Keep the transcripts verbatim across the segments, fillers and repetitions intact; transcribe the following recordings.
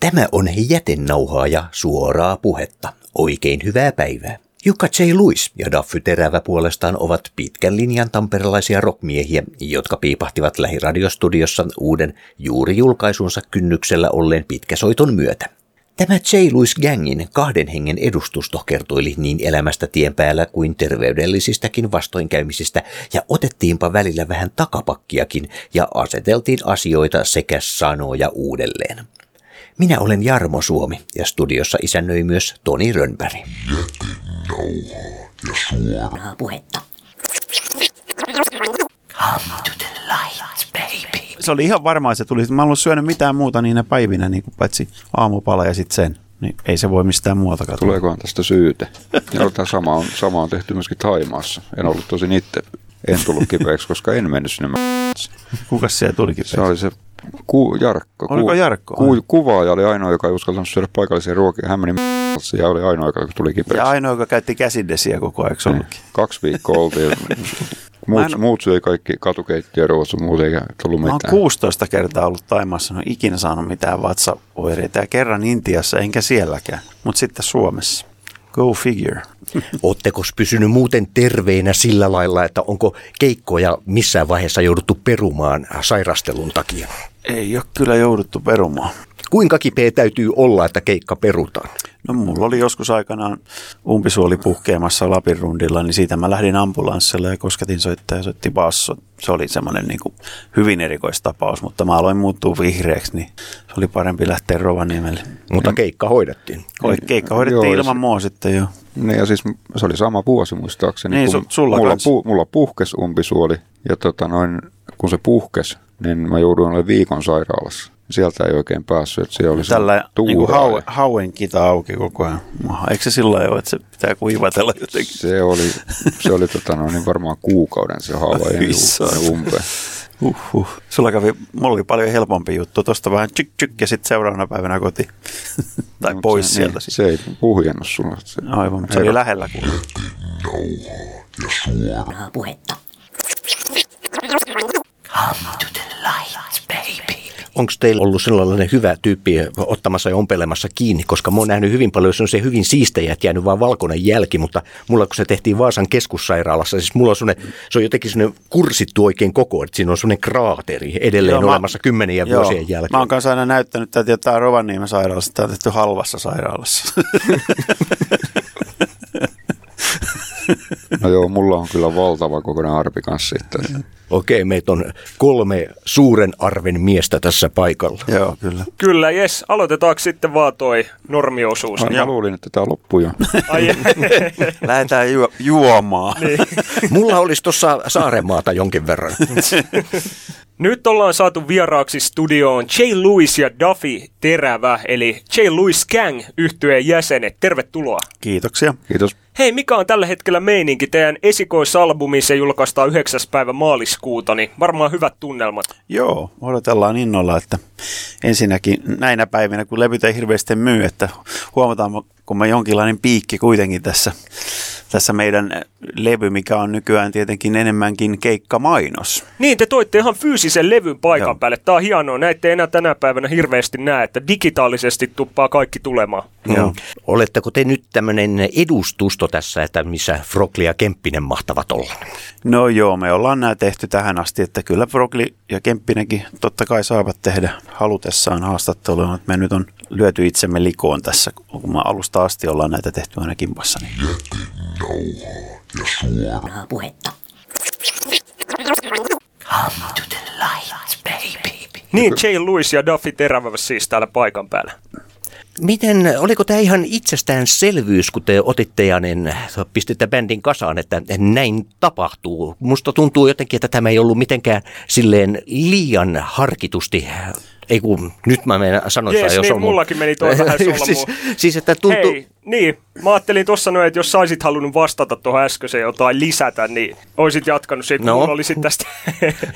Tämä on jätenauhaa ja suoraa puhetta. Oikein hyvää päivää. Jukka Jay Lewis ja Daffy Terävä puolestaan ovat pitkän linjan tamperelaisia rockmiehiä, jotka piipahtivat lähiradiostudiossa uuden juuri julkaisunsa kynnyksellä olleen pitkäsoiton myötä. Tämä Jay Lewis Gangin kahden hengen edustusto kertoili niin elämästä tien päällä kuin terveydellisistäkin vastoinkäymisistä ja otettiinpa välillä vähän takapakkiakin ja aseteltiin asioita sekä sanoja uudelleen. Minä olen Jarmo Suomi ja studiossa isännöi myös Toni Rönnberg. Jätenauhaa ja suoraa puhetta. Come to the light, baby. Se oli ihan varmaa, se tuli. Mä en ollut syönyt mitään muuta niinä päivinä, niin paitsi aamupala ja sitten sen. Niin ei se voi mistään muuta katsoa. Tuleekohan tästä syyte? Tämä sama on, sama on tehty myöskin Thaimaassa. En ollut tosin itse. En tullut kipeäksi, koska en mennyt sinne. Kukas siellä tuli kipeäksi? Se oli se ku, Jarkko. Oliko Jarkko? Ku, kuvaaja oli ainoa, joka ei uskaltanut syödä paikallisia ruokia. Hän meni ja oli ainoa, joka tuli kipeäksi. Ja ainoa, joka käytti käsidesiä koko ajan. Niin. Kaksi viikkoa oltiin. Muut, en... muut syöi kaikki katukeittiä, ruoassa, muut eikä tullut mitään. Mä oon kuusitoista kertaa ollut Thaimaassa, en ole ikinä saanut mitään vatsaoireita. Ja kerran Intiassa, enkä sielläkään, mutta sitten Suomessa. Go figure. Oottekos pysynyt muuten terveinä sillä lailla, että onko keikkoja missään vaiheessa jouduttu perumaan sairastelun takia? Ei ole kyllä jouduttu perumaan. Kuinka kipeä täytyy olla, että keikka perutaan? No mulla oli joskus aikanaan umpisuoli puhkeamassa Lapin rundilla, niin siitä mä lähdin ambulanssilla ja kosketin soittaa ja soitti basso. Se oli semmoinen niin kuin hyvin erikoistapaus, mutta mä aloin muuttua vihreäksi, niin se oli parempi lähteä Rovaniemelle. Mutta keikka hoidettiin. Keikka hoidettiin joo, ilman se... mua sitten jo. Niin ja siis se oli sama vuosi muistaakseni. Niin, su- sulla mulla, pu- mulla puhkesi umpisuoli ja tota noin, kun se puhkesi, niin mä jouduin olemaan viikon sairaalassa. Sieltä ei oikein päässyt, että siellä oli tällä niinku hauen, hauen kita auki koko ajan. Eikö se sillä lailla ole, että se pitää kuivatella jotenkin? Se oli, se oli tota, no, niin varmaan kuukauden se haava ennen umpeen. Uhuh. Sulla kävi, mulla oli paljon helpompi juttu. Tuosta vähän tsyk tsyk ja sitten seuraavana päivänä kotiin. tai no, pois se, sieltä. Niin, se ei puhjennut sulla. Se, aivan, se oli lähellä. Jätenauhaa ja suoraa puhetta. Come to the light, baby. Onko teillä ollut sellainen hyvä tyyppi ottamassa ja ompelemassa kiinni, koska mä oon nähnyt hyvin paljon, jos on se hyvin siistejä, että jäänyt vaan valkoinen jälki, mutta mulla kun se tehtiin Vaasan keskussairaalassa, siis mulla on sellainen, se on jotenkin sellainen kursittu oikein koko, että siinä on sellainen kraateri edelleen joo, olemassa mä, kymmeniä joo, vuosien jälkeen. Mä oon kanssa aina näyttänyt, että tämä on Rovaniemen sairaalassa, tämä on tehty halvassa sairaalassa. No joo, mulla on kyllä valtava kokonainen arpi kanssa sitten. Okei, meitä on kolme suuren arven miestä tässä paikalla. Joo, kyllä. Kyllä, jes. Aloitetaanko sitten vaan toi normiosuus? Ai, mä luulin, että tää loppuu jo. Lähetään ju- juomaan. Niin. Mulla olisi tuossa Saarenmaata jonkin verran. Nyt ollaan saatu vieraaksi studioon Jay Lewis ja Daffy Terävä, eli Jay Lewis Gang -yhtyeen jäsenet. Tervetuloa. Kiitoksia. Kiitos. Hei, mikä on tällä hetkellä meininki? Teidän esikoisalbumi, se julkaistaan yhdeksäs päivä maaliskuuta, niin varmaan hyvät tunnelmat. Joo, odotellaan innolla, että ensinnäkin näinä päivinä, kun levyt ei hirveästi myy, että huomataan, kun me jonkinlainen piikki kuitenkin tässä, tässä meidän levy, mikä on nykyään tietenkin enemmänkin keikkamainos. Niin, te toitte ihan fyysisen levyn paikan Joo. päälle. Tämä on hienoa. Näitä ei enää tänä päivänä hirveästi näe, että digitaalisesti tuppaa kaikki tulemaan. Mm. Oletteko te nyt tämmöinen edustusto tässä, että missä Frogli ja Kemppinen mahtavat olla? No joo, me ollaan nämä tehty tähän asti, että kyllä Frogli ja Kemppinenkin totta kai saavat tehdä halutessaan haastatteluun, että me nyt on lyöty itsemme likoon tässä, kun me alusta asti ollaan näitä tehty aina kimpassa. Niin. Jätenauhaa ja suoraa puhetta. Come to the light, baby. Niin, Jay Lewis ja Daffy Terävä siis täällä paikan päällä. Miten, oliko tämä ihan itsestäänselvyys, kun te otitte ja niin pistitte bändin kasaan, että näin tapahtuu? Musta tuntuu jotenkin, että tämä ei ollut mitenkään silleen liian harkitusti. Ei kun, nyt mä menen sanoisin, yes, jos niin, on mullakin meni toi vähän sulla siis, siis, että tuntuu... Hei, niin, mä ajattelin tuossa noin, että jos saisit halunnut vastata tuohon äskeiseen jotain lisätä, niin olisit jatkanut siitä, no. Mulla olisit tästä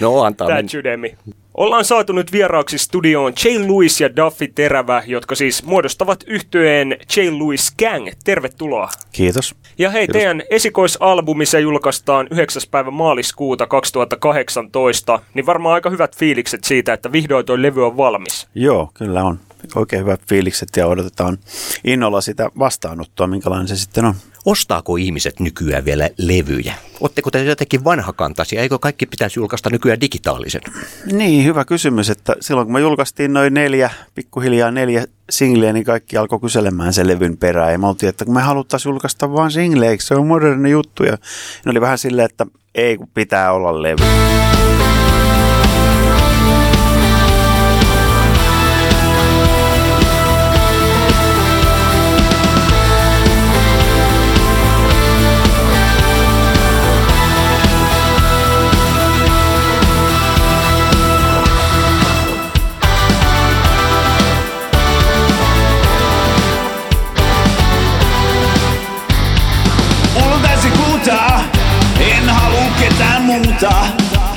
no, antaa tää jydemi. Ollaan saatu nyt vieraaksi studioon Jay Lewis ja Daffy Terävä, jotka siis muodostavat yhtyeen Jay Lewis Gang. Tervetuloa. Kiitos. Ja hei, Kiitos. Teidän esikoisalbumi, se julkaistaan yhdeksäs päivä maaliskuuta kaksituhattakahdeksantoista, niin varmaan aika hyvät fiilikset siitä, että vihdoin toi levy on valmis. Joo, kyllä on. oikein hyvät fiilikset ja odotetaan innolla sitä vastaanottoa, minkälainen se sitten on. Ostaako ihmiset nykyään vielä levyjä? Oletteko te jotenkin vanhakantaisia? Eikö kaikki pitäisi julkaista nykyään digitaalisen? Niin, hyvä kysymys. Että silloin kun me julkaistiin noin neljä, pikkuhiljaa neljä singleä, niin kaikki alkoi kyselemään sen levyn perään. Ja me oltiin, että kun me haluttaisiin julkaista vain singleiksi, se on moderni juttu. Ja ne oli vähän silleen, että ei kun pitää olla levy.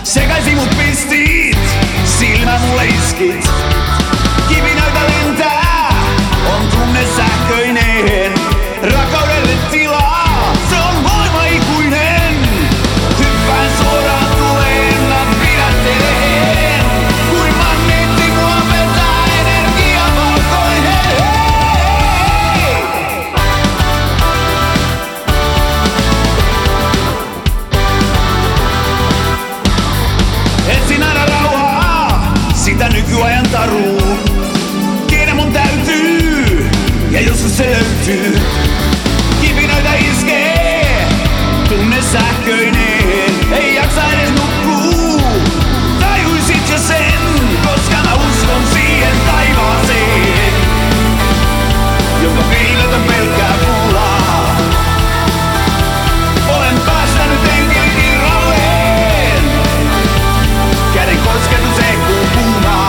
Sekaisin mut pistit, silmä mulle iskit. Kivinäytä lentää, on tunne sähköinen. Rakaudelle tilaa, se on voima ikuinen. Hyppään suoraan tuleen, mä pidättelen. Kuin magneetti mua vetää energia valkoinen. Nykyajan taruun, tiedä mun täytyy, ja joskus se löytyy. Kipinöitä iskee, tunne sähköinen, ei jaksa edes nukkuu. Tajuisit jo sen, koska mä uskon siihen taivaaseen, joka peilata pelkkää pulaa. Olen päästänyt enkelinkin ralleen, käden kosketus ei kuumaa.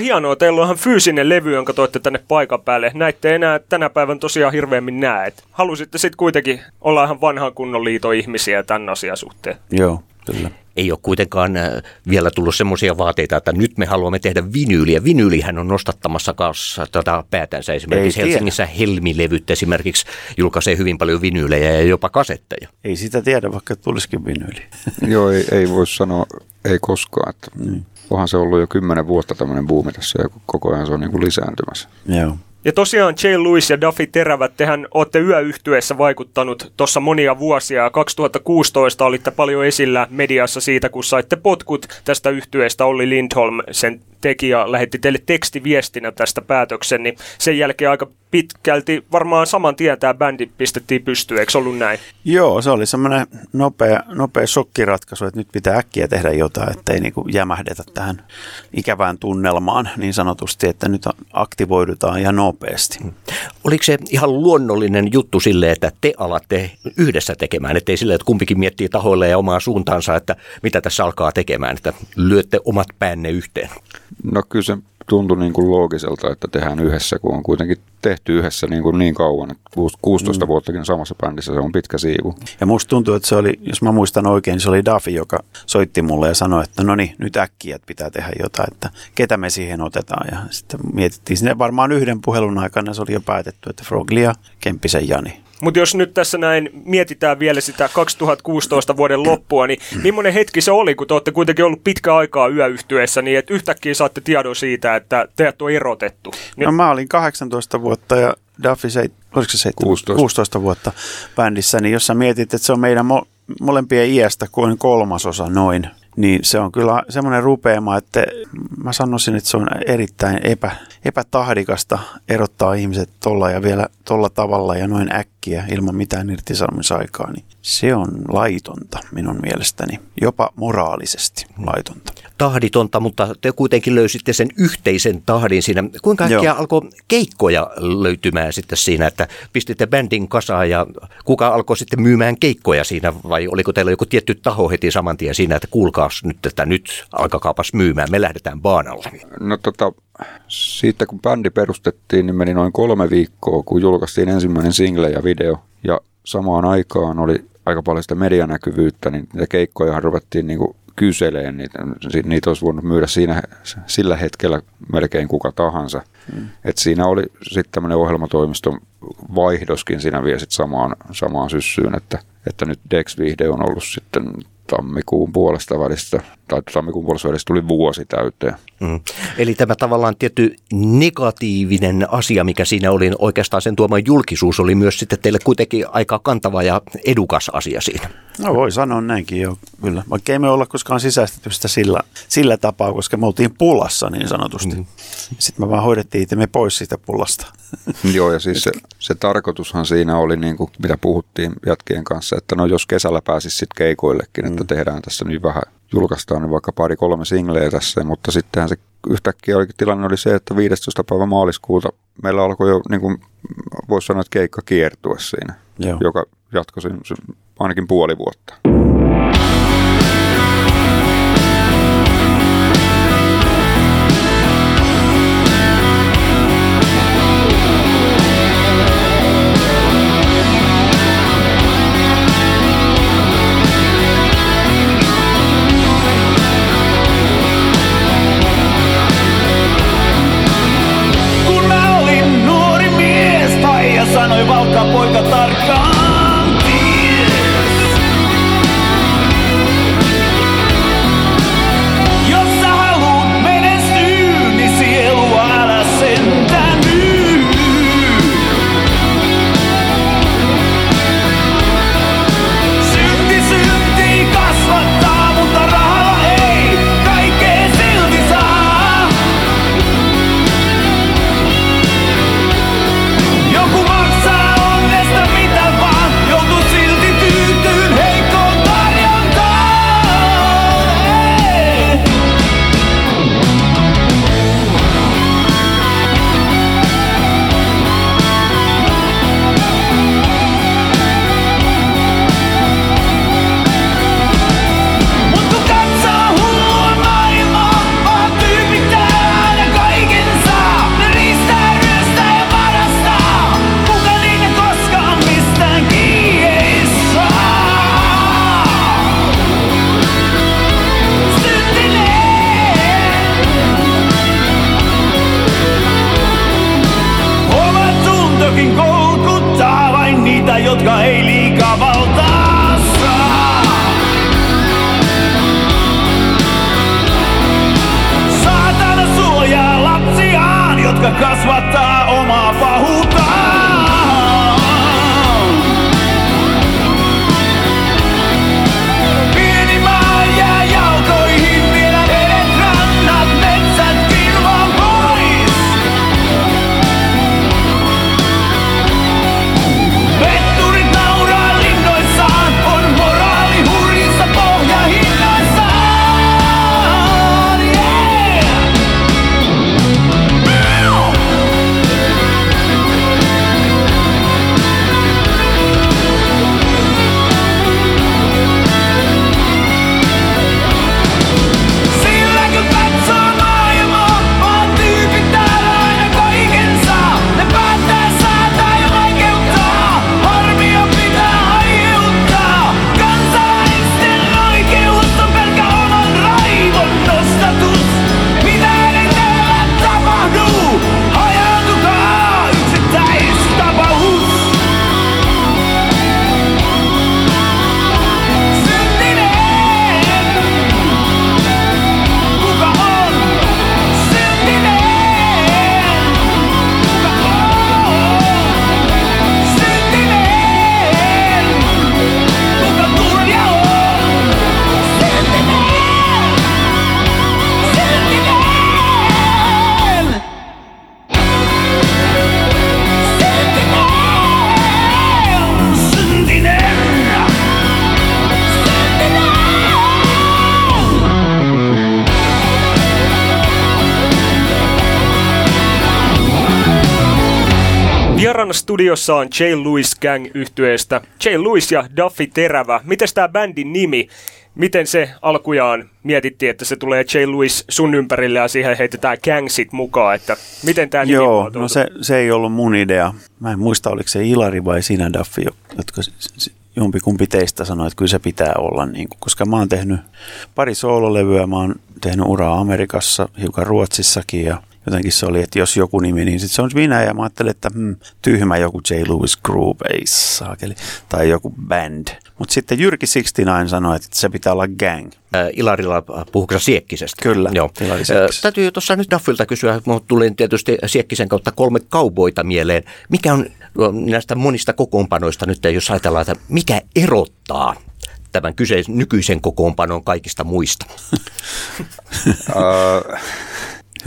Hienoa, teillä on ihan fyysinen levy, jonka toitte tänne paikan päälle. Näitte enää tänä päivän tosiaan hirveämmin näet. Halusitte sitten kuitenkin olla ihan vanhan kunnon liitoihmisiä tämän asian suhteen. Joo, kyllä. Ei ole kuitenkaan vielä tullut semmoisia vaateita, että nyt me haluamme tehdä vinyyliä. Vinyylihän on nostattamassa kanssa tätä päätänsä. Esimerkiksi ei Helsingissä Helmi-levyt esimerkiksi julkaisee hyvin paljon vinyylejä ja jopa kasetteja. Ei sitä tiedä, vaikka tulisikin vinyyli. Joo, ei, ei voi sanoa, ei koskaan. Että... Mm. Onhan se ollut jo kymmenen vuotta tämmöinen buumi tässä ja koko ajan se on niin kuin lisääntymässä. Joo. Ja tosiaan Jay Lewis ja Daffy Terävä, tehän olette yöyhtyeessä vaikuttanut tuossa monia vuosia. kaksituhattakuusitoista olitte paljon esillä mediassa siitä, kun saitte potkut tästä yhtyeestä. Olli Lindholm, sen tekijä, lähetti teille tekstiviestinä tästä päätöksen, niin sen jälkeen aika pitkälti varmaan saman tien tämä bändi pistettiin pystyyn, eikö ollut näin? Joo, se oli semmoinen nopea, nopea shokkiratkaisu, että nyt pitää äkkiä tehdä jotain, ettei niinku jämähdetä tähän ikävään tunnelmaan niin sanotusti, että nyt aktivoidutaan ihan nopeasti. Oliko se ihan luonnollinen juttu sille, että te alatte yhdessä tekemään, ettei sille, että kumpikin miettii tahoille ja omaa suuntaansa, että mitä tässä alkaa tekemään, että lyötte omat päänne yhteen? No kyllä se tuntui niin kuin loogiselta, että tehdään yhdessä, kun on kuitenkin tehty yhdessä niin, kuin niin kauan, että kuusitoista mm. vuottakin samassa bändissä, se on pitkä siivu. Ja musta tuntuu, että se oli, jos mä muistan oikein, se oli Daffy, joka soitti mulle ja sanoi, että no niin, nyt äkkiä pitää tehdä jotain, että ketä me siihen otetaan. Ja sitten mietittiin sinne varmaan yhden puhelun aikana, se oli jo päätetty, että Frogli ja Kemppisen Jani. Mutta jos nyt tässä näin mietitään vielä sitä kaksituhattakuusitoista vuoden loppua, niin millainen hetki se oli, kun te olette kuitenkin ollut pitkä aikaa yöyhtyeessä, niin että yhtäkkiä saatte tiedon siitä, että teidät on erotettu. Niin... No mä olin kahdeksantoista vuotta ja Daffy se, olisiko se seitsemän, kuusitoista. kuusitoista vuotta bändissä, niin jos sä mietit, että se on meidän mo- molempien iästä kuin kolmasosa noin, niin se on kyllä semmoinen rupeama, että mä sanoisin, että se on erittäin epä, epätahdikasta erottaa ihmiset tolla ja vielä tolla tavalla ja noin äkkiä ilman mitään irtisanomisaikaa. Niin se on laitonta minun mielestäni, jopa moraalisesti laitonta. Tahditonta, mutta te kuitenkin löysitte sen yhteisen tahdin siinä. Kuinka äkkiä Joo. alkoi keikkoja löytymään sitten siinä, että pistitte bändin kasaan ja kuka alkoi sitten myymään keikkoja siinä vai oliko teillä joku tietty taho heti saman tien siinä, että kuulkaa nyt tätä nyt, alkakaapas myymään, me lähdetään baanalle. No tota, siitä kun bändi perustettiin, niin meni noin kolme viikkoa, kun julkaistiin ensimmäinen single ja video. Ja samaan aikaan oli aika paljon sitä medianäkyvyyttä, niin niitä keikkojahan ruvettiin niinku kyseleen. Niitä, niitä olisi voinut myydä siinä, sillä hetkellä melkein kuka tahansa. Mm. Et siinä oli sitten tämmöinen ohjelmatoimiston vaihdoskin siinä vielä sitten samaan, samaan syssyyn, että, että nyt Dex-viihde on ollut sitten... Tammikuun puolesta välistä, tai tammikuun puolesta välistä tuli vuosi täyteen. Mm. Eli tämä tavallaan tietty negatiivinen asia, mikä siinä oli, oikeastaan sen tuoman julkisuus oli myös sitten teille kuitenkin aika kantava ja edukas asia siinä. No voi sanoa näinkin jo, kyllä. Vaikka ei me olla koskaan sisäistetty sitä sillä, sillä tapaa, koska me oltiin pulassa niin sanotusti. Mm. Sitten me vaan hoidettiin itsemme pois siitä pullasta. Joo, ja siis se, se tarkoitushan siinä oli, niin kuin, mitä puhuttiin jatkien kanssa, että no jos kesällä pääsisi sitten keikoillekin, että tehdään tässä nyt vähän, julkaistaan nyt vaikka pari-kolme singleä tässä, mutta sittenhän se yhtäkkiä oli, tilanne oli se, että viidestoista päivä maaliskuuta meillä alkoi jo, niin kuin voisi sanoa, että keikka kiertua siinä, Joo. joka jatkoi ainakin puoli vuotta. Veturit naulaa Tänään studiossa on Jay Lewis Gang -yhtyeestä Jay Lewis ja Daffy Terävä. Mites tää bändin nimi? Miten se alkujaan mietittiin, että se tulee Jay Lewis sun ympärille ja siihen heitetään gangsit mukaan, että miten tämä nimi joo, no se, se ei ollut mun idea. Mä en muista, oliko se Ilari vai sinä, Daffy, jotka jompikumpi teistä sanoi, että kyllä se pitää olla, niin kuin, koska mä oon tehnyt pari soololevyä, mä oon tehnyt uraa Amerikassa, hiukan Ruotsissakin ja jotenkin se oli, että jos joku nimi, niin sitten se on minä, ja mä ajattelin, että hmm, tyhmä joku Jay Lewis Group, ei saakeli, tai joku band. Mutta sitten Jyrki yhdeksänkymmentäyhdeksän sanoi, että se pitää olla gang. Äh, Ilarilla puhuuko siekkisestä? Kyllä, joo. Äh, täytyy tuossa nyt Daffilta kysyä, kun tulee tietysti Siekkisen kautta kolme kauboita mieleen. Mikä on näistä monista kokoonpanoista nyt, jos ajatellaan, että mikä erottaa tämän kyseisen nykyisen kokoonpanon kaikista muista?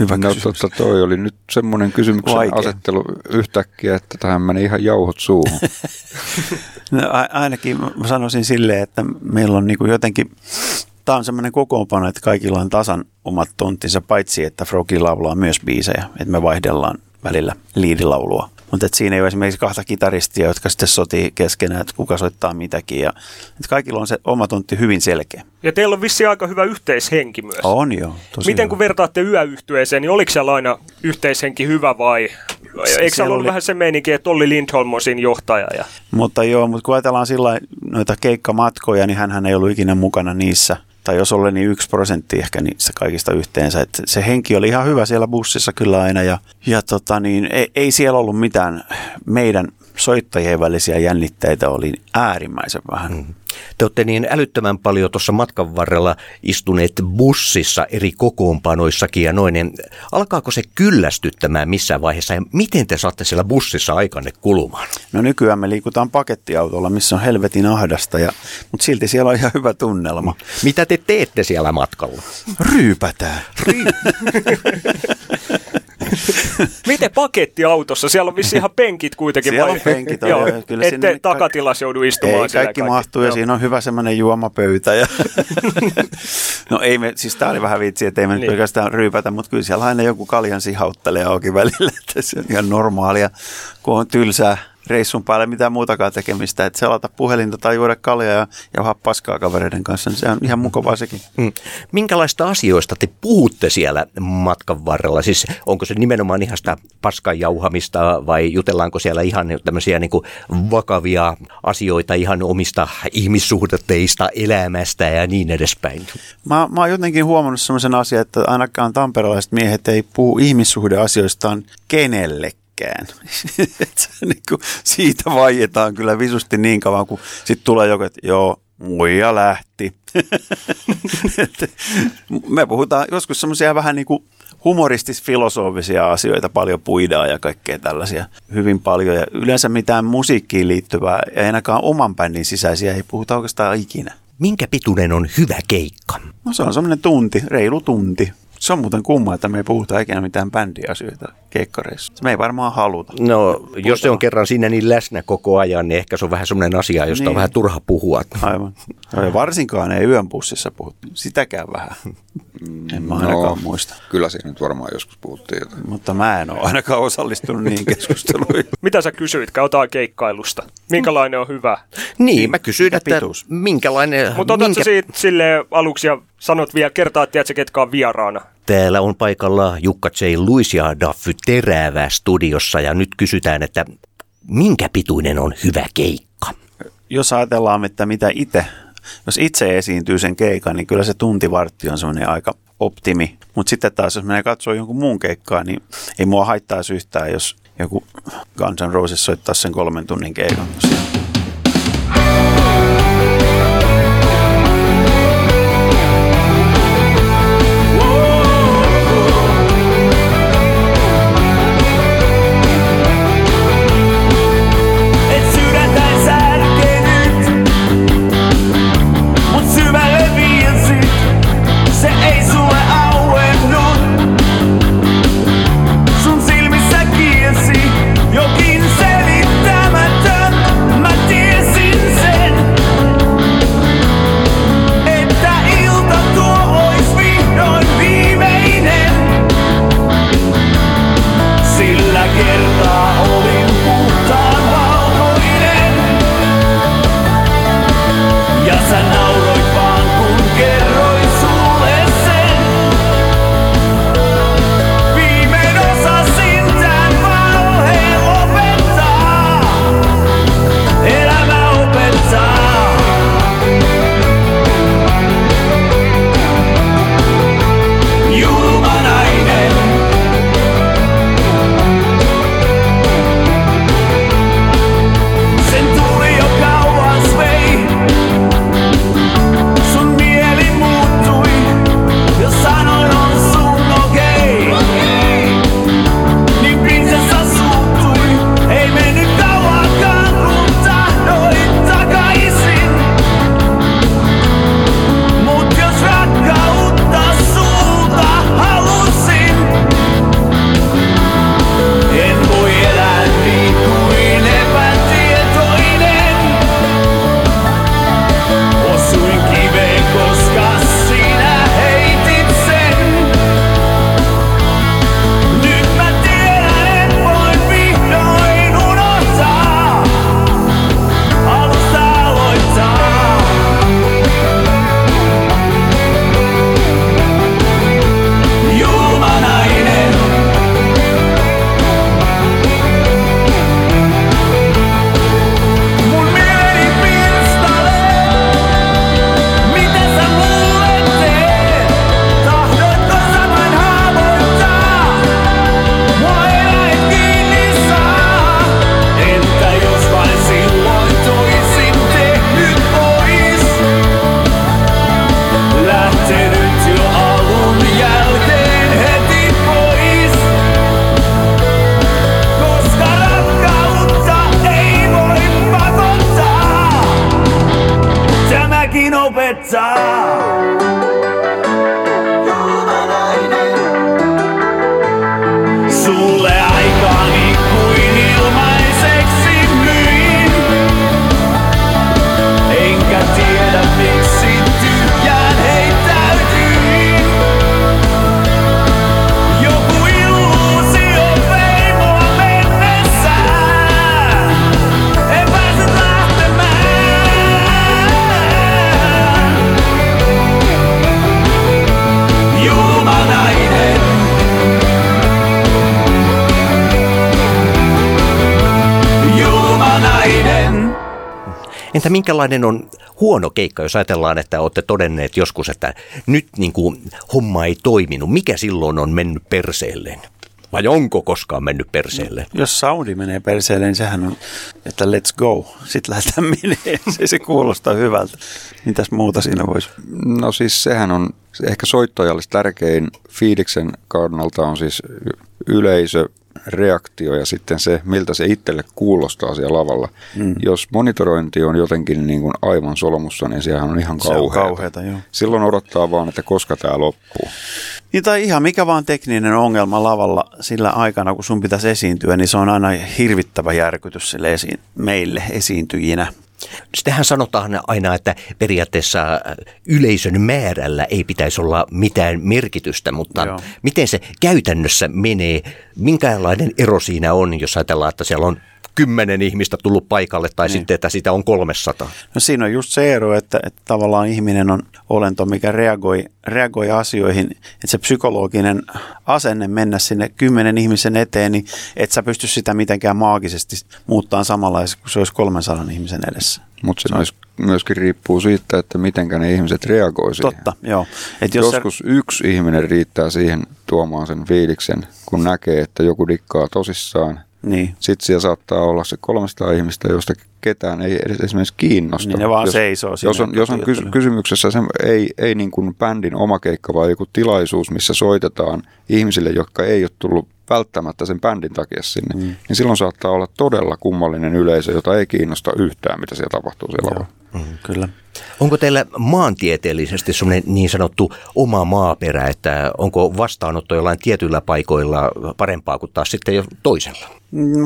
Hyvä kysymys. No totta, toi oli nyt semmoinen kysymyksen vaikea asettelu yhtäkkiä, että tähän meni ihan jauhot suuhun. No, ainakin mä sanoisin silleen, että meillä on niinku jotenkin, tää on semmoinen kokoonpano, että kaikilla on tasan omat tonttinsa, paitsi että Frogli laulaa myös biisejä, että me vaihdellaan välillä liidilaulua. Mutta siinä ei ole esimerkiksi kahta kitaristia, jotka sitten sotii keskenään, että kuka soittaa mitäkin. Ja, että kaikilla on se oma tontti hyvin selkeä. Ja teillä on vissiin aika hyvä yhteishenki myös. On joo. Miten hyvä. Kun vertaatte yöyhtyeeseen, niin oliko siellä aina yhteishenki hyvä vai? Se, eikö siellä ollut oli vähän se meininki, että Olli Lindholm on siinä johtaja? Ja mutta joo, mutta kun ajatellaan sillä noita keikkamatkoja, niin hänhän ei ollut ikinä mukana niissä. Tai jos oli niin yksi prosentti ehkä niissä kaikista yhteensä. Et se henki oli ihan hyvä siellä bussissa kyllä aina. Ja, ja tota niin, ei, ei siellä ollut mitään meidän soittajien välisiä jännitteitä, oli äärimmäisen vähän. Mm. Te olette niin älyttömän paljon tuossa matkan varrella istuneet bussissa eri kokoonpanoissakin ja noin. Niin alkaako se kyllästyttämään missään vaiheessa ja miten te saatte siellä bussissa aikanne kulumaan? No nykyään me liikutaan pakettiautolla, missä on helvetin ahdasta, ja, mutta silti siellä on ihan hyvä tunnelma. Mitä te teette siellä matkalla? Ryypätään. Ryypätään. Miten pakettiautossa? Siellä on vissi ihan penkit kuitenkin. Siellä on penkit. On, joo, kyllä ette sinne takatilas joudu istumaan. Ei, siellä kaikki, kaikki mahtuu ja siinä on hyvä semmoinen juomapöytä. Ja no ei me, siis tää oli vähän vitsi, että ei me niin nyt pelkästään ryypätä, mutta kyllä siellä aina joku kaljan sihauttelee auki välillä. Että se on ihan normaalia, kun on tylsää reissun päälle mitään muutakaan tekemistä, että selata puhelinta tai juoda kaljaa ja jauhaa paskaa kavereiden kanssa, niin se on ihan mukavaa sekin. Mm. Minkälaista asioista te puhutte siellä matkan varrella? Siis onko se nimenomaan ihan sitä paskan jauhamista vai jutellaanko siellä ihan tämmöisiä niin kuin vakavia asioita ihan omista ihmissuhteista, elämästä ja niin edespäin? Mä, mä oon jotenkin huomannut semmoisen asian, että ainakaan tamperelaiset miehet ei puhu ihmissuhdeasioistaan kenellekään. Niin kuin, siitä vaietaan kyllä visusti niin kauan, kun sitten tulee joku, että joo, muija lähti. Me puhutaan joskus semmoisia vähän niin kuin humoristis-filosofisia asioita, paljon puidaan ja kaikkea tällaisia hyvin paljon. Ja yleensä mitään musiikkiin liittyvää, ja ainakaan oman bändin sisäisiä ei puhuta oikeastaan ikinä. Minkä pituinen on hyvä keikka? No se on semmoinen tunti, reilu tunti. Se on muuten kumma, että me ei puhuta ikinä mitään bändiasioita keikkareissa. Me ei varmaan haluta. No, puhutaan. Jos se on kerran siinä niin läsnä koko ajan, niin ehkä se on vähän semmoinen asia, josta niin on vähän turha puhua. Aivan. Ja varsinkaan ei yön bussissa puhuttu. Sitäkään vähän. En mä ainakaan no, muista. Kyllä siinä nyt varmaan joskus puhuttiin. Mutta mä en ole ainakaan osallistunut niin keskusteluihin. Mitä sä kysyit? Kautaan keikkailusta. Minkälainen on hyvä? Niin, mä kysyin, että pituus? Minkälainen. Mutta otatko minkä siitä silleen aluksi ja sanot vielä kertaa, että tiedätkö, ketkä on vieraana? Täällä on paikalla Jukka Jay Lewis ja Daffy Terävä studiossa ja nyt kysytään, että minkä pituinen on hyvä keikka? Jos ajatellaan, että mitä itse, jos itse esiintyy sen keikan, niin kyllä se tuntivartti on semmoinen aika optimi. Mutta sitten taas, jos menee katsoa jonkun muun keikkaa, niin ei mua haittaisi yhtään, jos joku Guns N' Roses soittaa sen kolmen tunnin keikan. lopettaa. Sulle aikaani kuin ilmaiseksi myin. Enkä tiedä miksi tyhjään heittäydyin. Joku illuusio vei mua mennessään. En päässyt lähtemään. Jumalainen. Entä minkälainen on huono keikka, jos ajatellaan, että olette todenneet joskus, että nyt niin kuin homma ei toiminut. Mikä silloin on mennyt perseelleen? Vai onko koskaan mennyt perseelleen? No, jos soundi menee perseelleen, sehän on, että let's go. Sitten lähdetään menee. Se kuulostaa hyvältä. Mitäs muuta siinä voisi? No siis sehän on ehkä soittajalle tärkein fiiliksen kannalta on siis yleisö. Reaktio ja sitten se, miltä se itselle kuulostaa siellä lavalla. Mm. Jos monitorointi on jotenkin niin kuin aivan solmussa, niin sehän on ihan kauheata. Se on kauheata, joo. Silloin odottaa vaan, että koska tämä loppuu. Niin tai ihan mikä vaan tekninen ongelma lavalla sillä aikana, kun sun pitäisi esiintyä, niin se on aina hirvittävä järkytys sille esiin, meille esiintyjinä. Sitähän sanotaan aina, että periaatteessa yleisön määrällä ei pitäisi olla mitään merkitystä, mutta joo. Miten se käytännössä menee? Minkälainen ero siinä on, jos ajatellaan, että siellä on kymmenen ihmistä tullut paikalle tai niin. Sitten, että sitä on kolmesataa? No siinä on just se ero, että, että tavallaan ihminen on olento, mikä reagoi, reagoi asioihin, että se psykologinen asenne mennä sinne kymmenen ihmisen eteen, niin et sä pysty sitä mitenkään maagisesti muuttaa samanlaiseksi, kun se olisi kolmensadan ihmisen edessä. Mutta se olisi, myöskin riippuu siitä, että mitenkä ne ihmiset reagoi siihen. Totta, joo. Et jos Joskus sä... yksi ihminen riittää siihen tuomaan sen fiiliksen, kun näkee, että joku dikkaa tosissaan. Niin. Sitten siellä saattaa olla se kolmesataa ihmistä, josta ketään ei edes esimerkiksi kiinnosta. Niin ne vaan jos, seisoo siinä. Jos on, jos on kysy- kysymyksessä se ei, ei niin kuin bändin oma keikka, vaan joku tilaisuus, missä soitetaan ihmisille, jotka ei ole tullut välttämättä sen bändin takia sinne, mm. niin silloin saattaa olla todella kummallinen yleisö, jota ei kiinnosta yhtään, mitä siellä tapahtuu siellä lavalla. Mm, kyllä. Onko teillä maantieteellisesti semmoinen niin sanottu oma maaperä, että onko vastaanotto jollain tietyillä paikoilla parempaa kuin taas sitten jo toisella?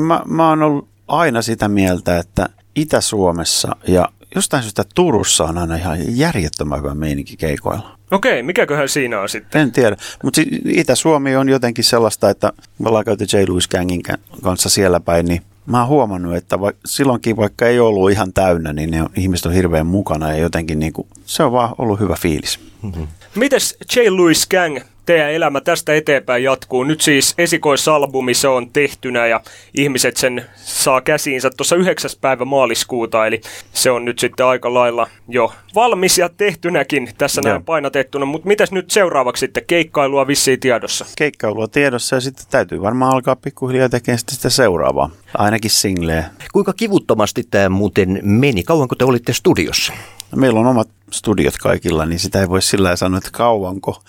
Mä, mä oon ollut aina sitä mieltä, että Itä-Suomessa ja jostain syystä Turussa on aina ihan järjettömän hyvä meininki keikoilla. Okei, mikäköhän siinä on sitten? En tiedä, mutta Itä-Suomi on jotenkin sellaista, että me ollaan käyty Jay Lewis Gangin kanssa siellä päin, niin mä oon huomannut, että va- silloinkin vaikka ei ollut ihan täynnä, niin ne on, ihmiset on hirveän mukana ja jotenkin niinku, se on vaan ollut hyvä fiilis. Mm-hmm. Mites Jay Lewis Gang, teidän elämä tästä eteenpäin jatkuu? Nyt siis esikoisalbumi, se on tehtynä ja ihmiset sen saa käsiinsä tuossa yhdeksäs päivä maaliskuuta, eli se on nyt sitten aika lailla jo valmis ja tehtynäkin tässä näin Joo. painatettuna, mutta mitäs nyt seuraavaksi sitten? Keikkailua vissiin tiedossa? Keikkailua tiedossa ja sitten täytyy varmaan alkaa pikkuhiljaa tekemään sitten sitä seuraavaa, ainakin singleä. Kuinka kivuttomasti tämä muuten meni? Kauanko te olitte studiossa? Meillä on omat studiot kaikilla, niin sitä ei voi sillä tavalla sanoa, että kauanko,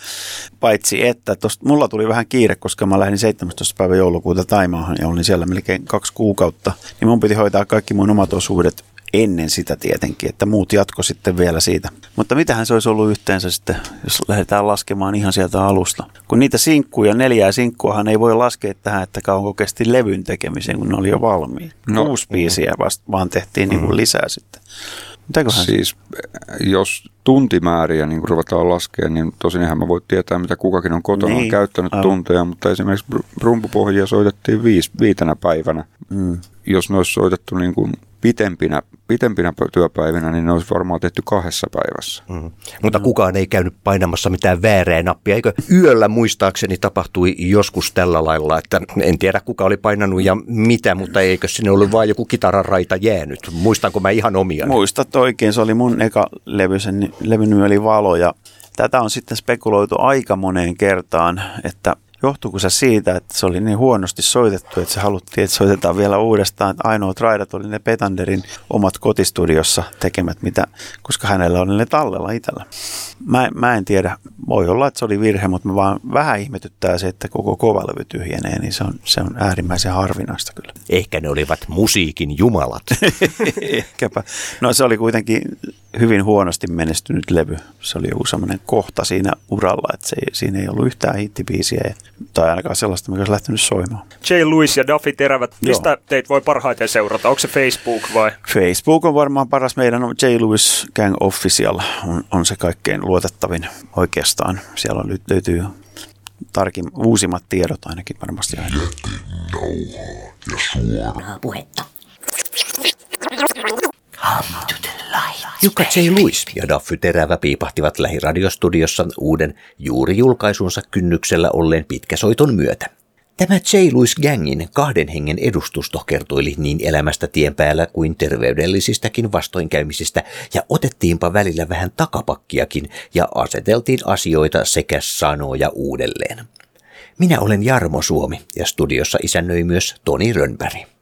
paitsi että tosta, mulla tuli vähän kiire, koska mä lähdin seitsemästoista päivä joulukuuta Taimaahan ja olin siellä melkein kaksi kuukautta, niin mun piti hoitaa kaikki mun omat osuudet ennen sitä tietenkin, että muut jatko sitten vielä siitä. Mutta mitähän se olisi ollut yhteensä sitten, jos lähdetään laskemaan ihan sieltä alusta. Kun niitä sinkkuja, neljää sinkkuahan ei voi laskea tähän, että kauanko kesti levyn tekemiseen, kun ne oli jo valmiin. No, Kuusi biisiä vasta, vaan tehtiin mm. niin kuin lisää sitten. Mitäköhän? Siis jos tuntimääriä niin ruvetaan laskemaan, niin tosinhan mä voin tietää, mitä kukakin on kotona niin. on käyttänyt Aivan. tunteja, mutta esimerkiksi rumpupohjia soitettiin viis, viitenä päivänä. Mm. Jos ne olisi soitettu niin kuin pitempinä, pitempinä työpäivinä, niin ne olisi varmaan tehty kahdessa päivässä. Mm. Mutta no. kukaan ei käynyt painamassa mitään väärää nappia, eikö? Yöllä muistaakseni tapahtui joskus tällä lailla, että en tiedä kuka oli painanut ja mitä, mutta eikö sinne ollut vaan joku kitararaita jäänyt? Muistanko mä ihan omia? Muistat oikein, se oli mun eka levy, sen levyn nimi oli Valo ja tätä on sitten spekuloitu aika moneen kertaan, että Johtuuko se siitä, että se oli niin huonosti soitettu, että se haluttiin, että soitetaan vielä uudestaan. Ainoat raidat oli ne Petanderin omat kotistudiossa tekemät, mitä, koska hänellä oli ne tallella itsellä. Mä, mä en tiedä, voi olla, että se oli virhe, mutta mä vaan vähän ihmetyttää se, että koko kovalevy tyhjenee, niin se on, se on äärimmäisen harvinaista kyllä. Ehkä ne olivat musiikin jumalat. Ehkäpä. No se oli kuitenkin hyvin huonosti menestynyt levy. Se oli joku sellainen kohta siinä uralla, että se, siinä ei ollut yhtään hittibiisiä tai ainakaan sellaista, mikä olisi lähtenyt soimaan. Jay Lewis ja Daffy Terävät, mistä Joo. teitä voi parhaiten seurata? Onko se Facebook vai? Facebook on varmaan paras. Meidän Jay Lewis Gang Official on, on se kaikkein luotettavin oikeastaan. Siellä on, löytyy tarkin, uusimmat tiedot ainakin varmasti. Jätin nauhaa ja suoraa puhetta. Jukka Jay Lewis ja Daffy Terävä piipahtivat lähiradiostudiossa uuden juuri julkaisunsa kynnyksellä olleen pitkäsoiton myötä. Tämä Jay Lewis Gangin kahden hengen edustusto kertoili niin elämästä tien päällä kuin terveydellisistäkin vastoinkäymisistä ja otettiinpa välillä vähän takapakkiakin ja aseteltiin asioita sekä sanoja uudelleen. Minä olen Jarmo Suomi ja studiossa isännöi myös Toni Rönnberg.